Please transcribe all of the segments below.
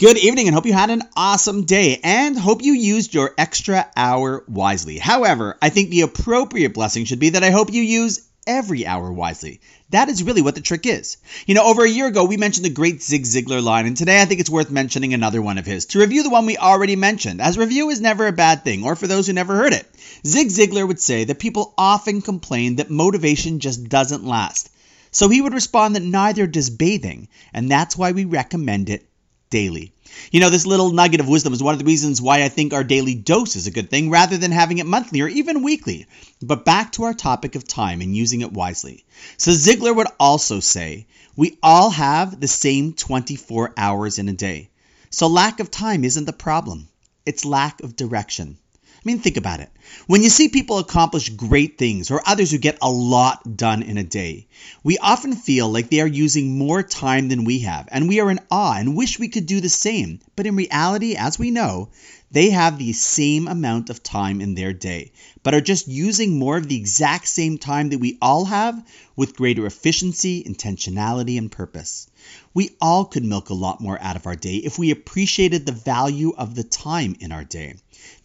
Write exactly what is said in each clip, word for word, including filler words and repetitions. Good evening and hope you had an awesome day and hope you used your extra hour wisely. However, I think the appropriate blessing should be that I hope you use every hour wisely. That is really what the trick is. You know, over a year ago, we mentioned the great Zig Ziglar line, and today I think it's worth mentioning another one of his to review the one we already mentioned, as review is never a bad thing, or for those who never heard it. Zig Ziglar would say that people often complain that motivation just doesn't last. So he would respond that neither does bathing, and that's why we recommend it daily. You know, this little nugget of wisdom is one of the reasons why I think our daily dose is a good thing rather than having it monthly or even weekly. But back to our topic of time and using it wisely. So Ziglar would also say, we all have the same twenty-four hours in a day. So lack of time isn't the problem. It's lack of direction. I mean, think about it. When you see people accomplish great things or others who get a lot done in a day, we often feel like they are using more time than we have, and we are in awe and wish we could do the same. But in reality, as we know, they have the same amount of time in their day, but are just using more of the exact same time that we all have with greater efficiency, intentionality, and purpose. We all could milk a lot more out of our day if we appreciated the value of the time in our day.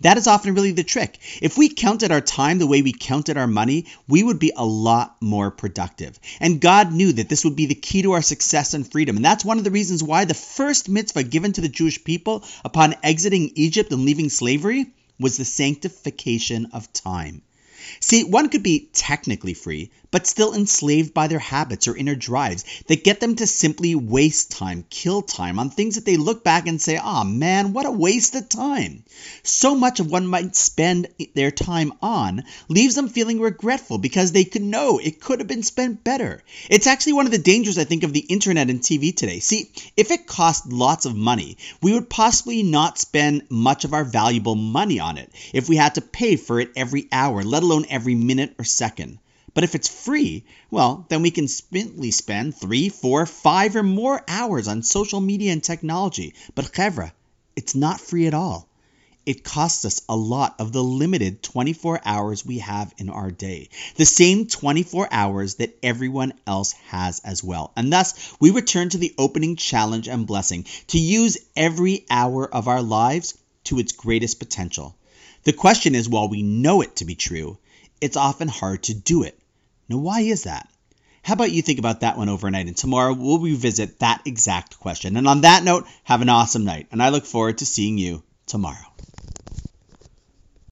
That is often really the trick. If we counted our time the way we counted our money, we would be a lot more productive. And God knew that this would be the key to our success and freedom. And that's one of the reasons why the first mitzvah given to the Jewish people upon exiting Egypt and leaving slavery was the sanctification of time. See, one could be technically free, but still enslaved by their habits or inner drives that get them to simply waste time, kill time on things that they look back and say, "Ah, man, what a waste of time." So much of what one might spend their time on leaves them feeling regretful because they could know it could have been spent better. It's actually one of the dangers, I think, of the internet and T V today. See, if it cost lots of money, we would possibly not spend much of our valuable money on it if we had to pay for it every hour, let alone alone every minute or second. But if it's free, well, then we can simply spend three, four, five or more hours on social media and technology. But chevra, it's not free at all. It costs us a lot of the limited twenty-four hours we have in our day. The same twenty-four hours that everyone else has as well. And thus, we return to the opening challenge and blessing to use every hour of our lives to its greatest potential. The question is, while we know it to be true, it's often hard to do it. Now, why is that? How about you think about that one overnight, and tomorrow we'll revisit that exact question. And on that note, have an awesome night, and I look forward to seeing you tomorrow.